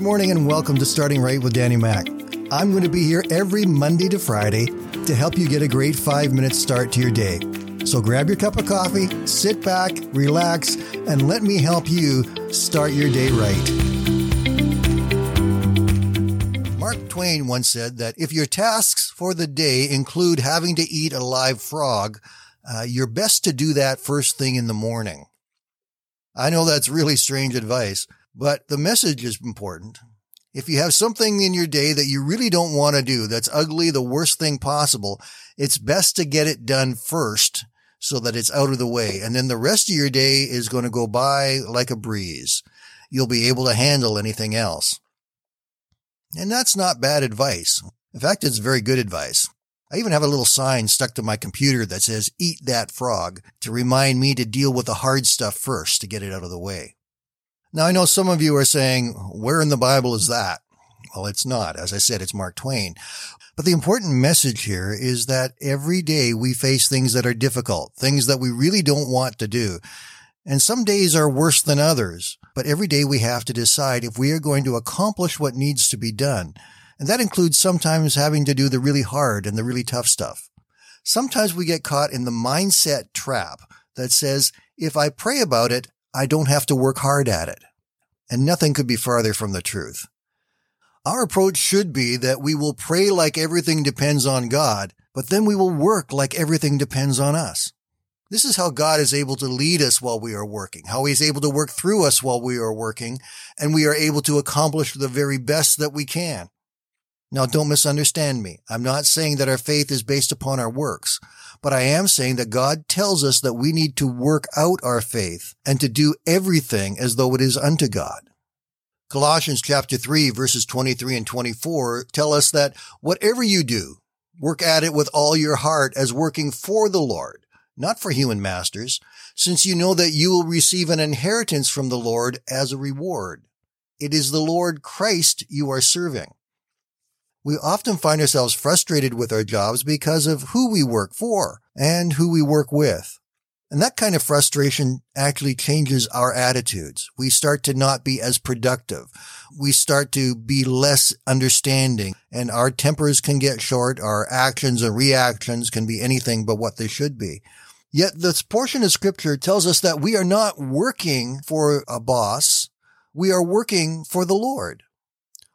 Good morning and welcome to Starting Right with Danny Mac. I'm going to be here every Monday to Friday to help you get a great 5-minute start to your day. So grab your cup of coffee, sit back, relax, and let me help you start your day right. Mark Twain once said that if your tasks for the day include having to eat a live frog, you're best to do that first thing in the morning. I know that's really strange advice, but the message is important. If you have something in your day that you really don't want to do, that's ugly, the worst thing possible, it's best to get it done first so that it's out of the way. And then the rest of your day is going to go by like a breeze. You'll be able to handle anything else. And that's not bad advice. In fact, it's very good advice. I even have a little sign stuck to my computer that says, "Eat that frog," to remind me to deal with the hard stuff first to get it out of the way. Now, I know some of you are saying, where in the Bible is that? Well, it's not. As I said, it's Mark Twain. But the important message here is that every day we face things that are difficult, things that we really don't want to do. And some days are worse than others. But every day we have to decide if we are going to accomplish what needs to be done. And that includes sometimes having to do the really hard and the really tough stuff. Sometimes we get caught in the mindset trap that says, if I pray about it, I don't have to work hard at it. And nothing could be farther from the truth. Our approach should be that we will pray like everything depends on God, but then we will work like everything depends on us. This is how God is able to lead us while we are working, how He's able to work through us while we are working, and we are able to accomplish the very best that we can. Now, don't misunderstand me. I'm not saying that our faith is based upon our works. But I am saying that God tells us that we need to work out our faith and to do everything as though it is unto God. Colossians chapter 3, verses 23 and 24 tell us that whatever you do, work at it with all your heart as working for the Lord, not for human masters, since you know that you will receive an inheritance from the Lord as a reward. It is the Lord Christ you are serving. We often find ourselves frustrated with our jobs because of who we work for and who we work with. And that kind of frustration actually changes our attitudes. We start to not be as productive. We start to be less understanding, and our tempers can get short. Our actions and reactions can be anything but what they should be. Yet this portion of Scripture tells us that we are not working for a boss. We are working for the Lord.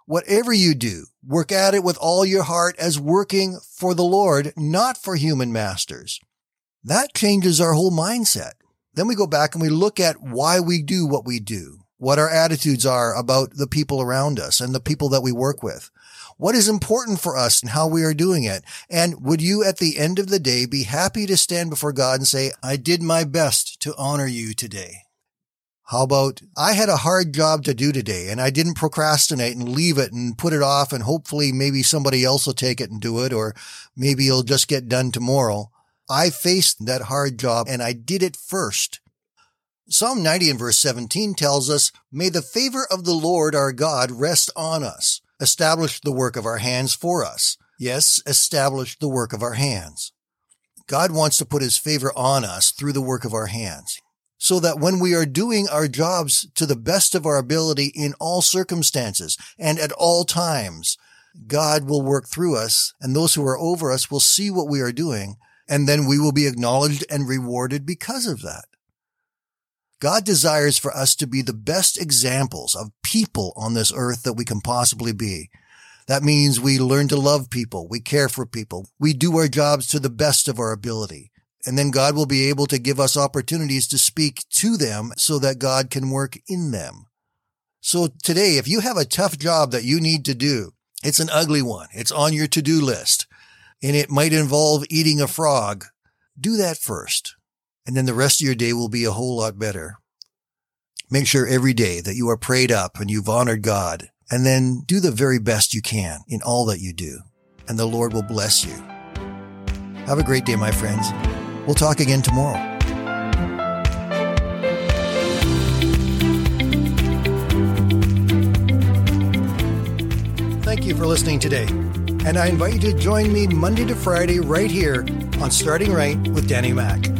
Whatever you do, work at it with all your heart as working for the Lord, not for human masters. That changes our whole mindset. Then we go back and we look at why we do what we do, what our attitudes are about the people around us and the people that we work with, what is important for us and how we are doing it. And would you at the end of the day be happy to stand before God and say, "I did my best to honor you today"? How about, "I had a hard job to do today and I didn't procrastinate and leave it and put it off and hopefully maybe somebody else will take it and do it, or maybe it'll just get done tomorrow. I faced that hard job and I did it first." Psalm 90 and verse 17 tells us, "May the favor of the Lord our God rest on us. Establish the work of our hands for us." Yes, establish the work of our hands. God wants to put His favor on us through the work of our hands, so that when we are doing our jobs to the best of our ability in all circumstances and at all times, God will work through us, and those who are over us will see what we are doing, and then we will be acknowledged and rewarded because of that. God desires for us to be the best examples of people on this earth that we can possibly be. That means we learn to love people, we care for people, we do our jobs to the best of our ability. And then God will be able to give us opportunities to speak to them so that God can work in them. So today, if you have a tough job that you need to do, it's an ugly one, it's on your to-do list, and it might involve eating a frog, do that first. And then the rest of your day will be a whole lot better. Make sure every day that you are prayed up and you've honored God, and then do the very best you can in all that you do. And the Lord will bless you. Have a great day, my friends. We'll talk again tomorrow. Thank you for listening today. And I invite you to join me Monday to Friday right here on Starting Right with Danny Mac.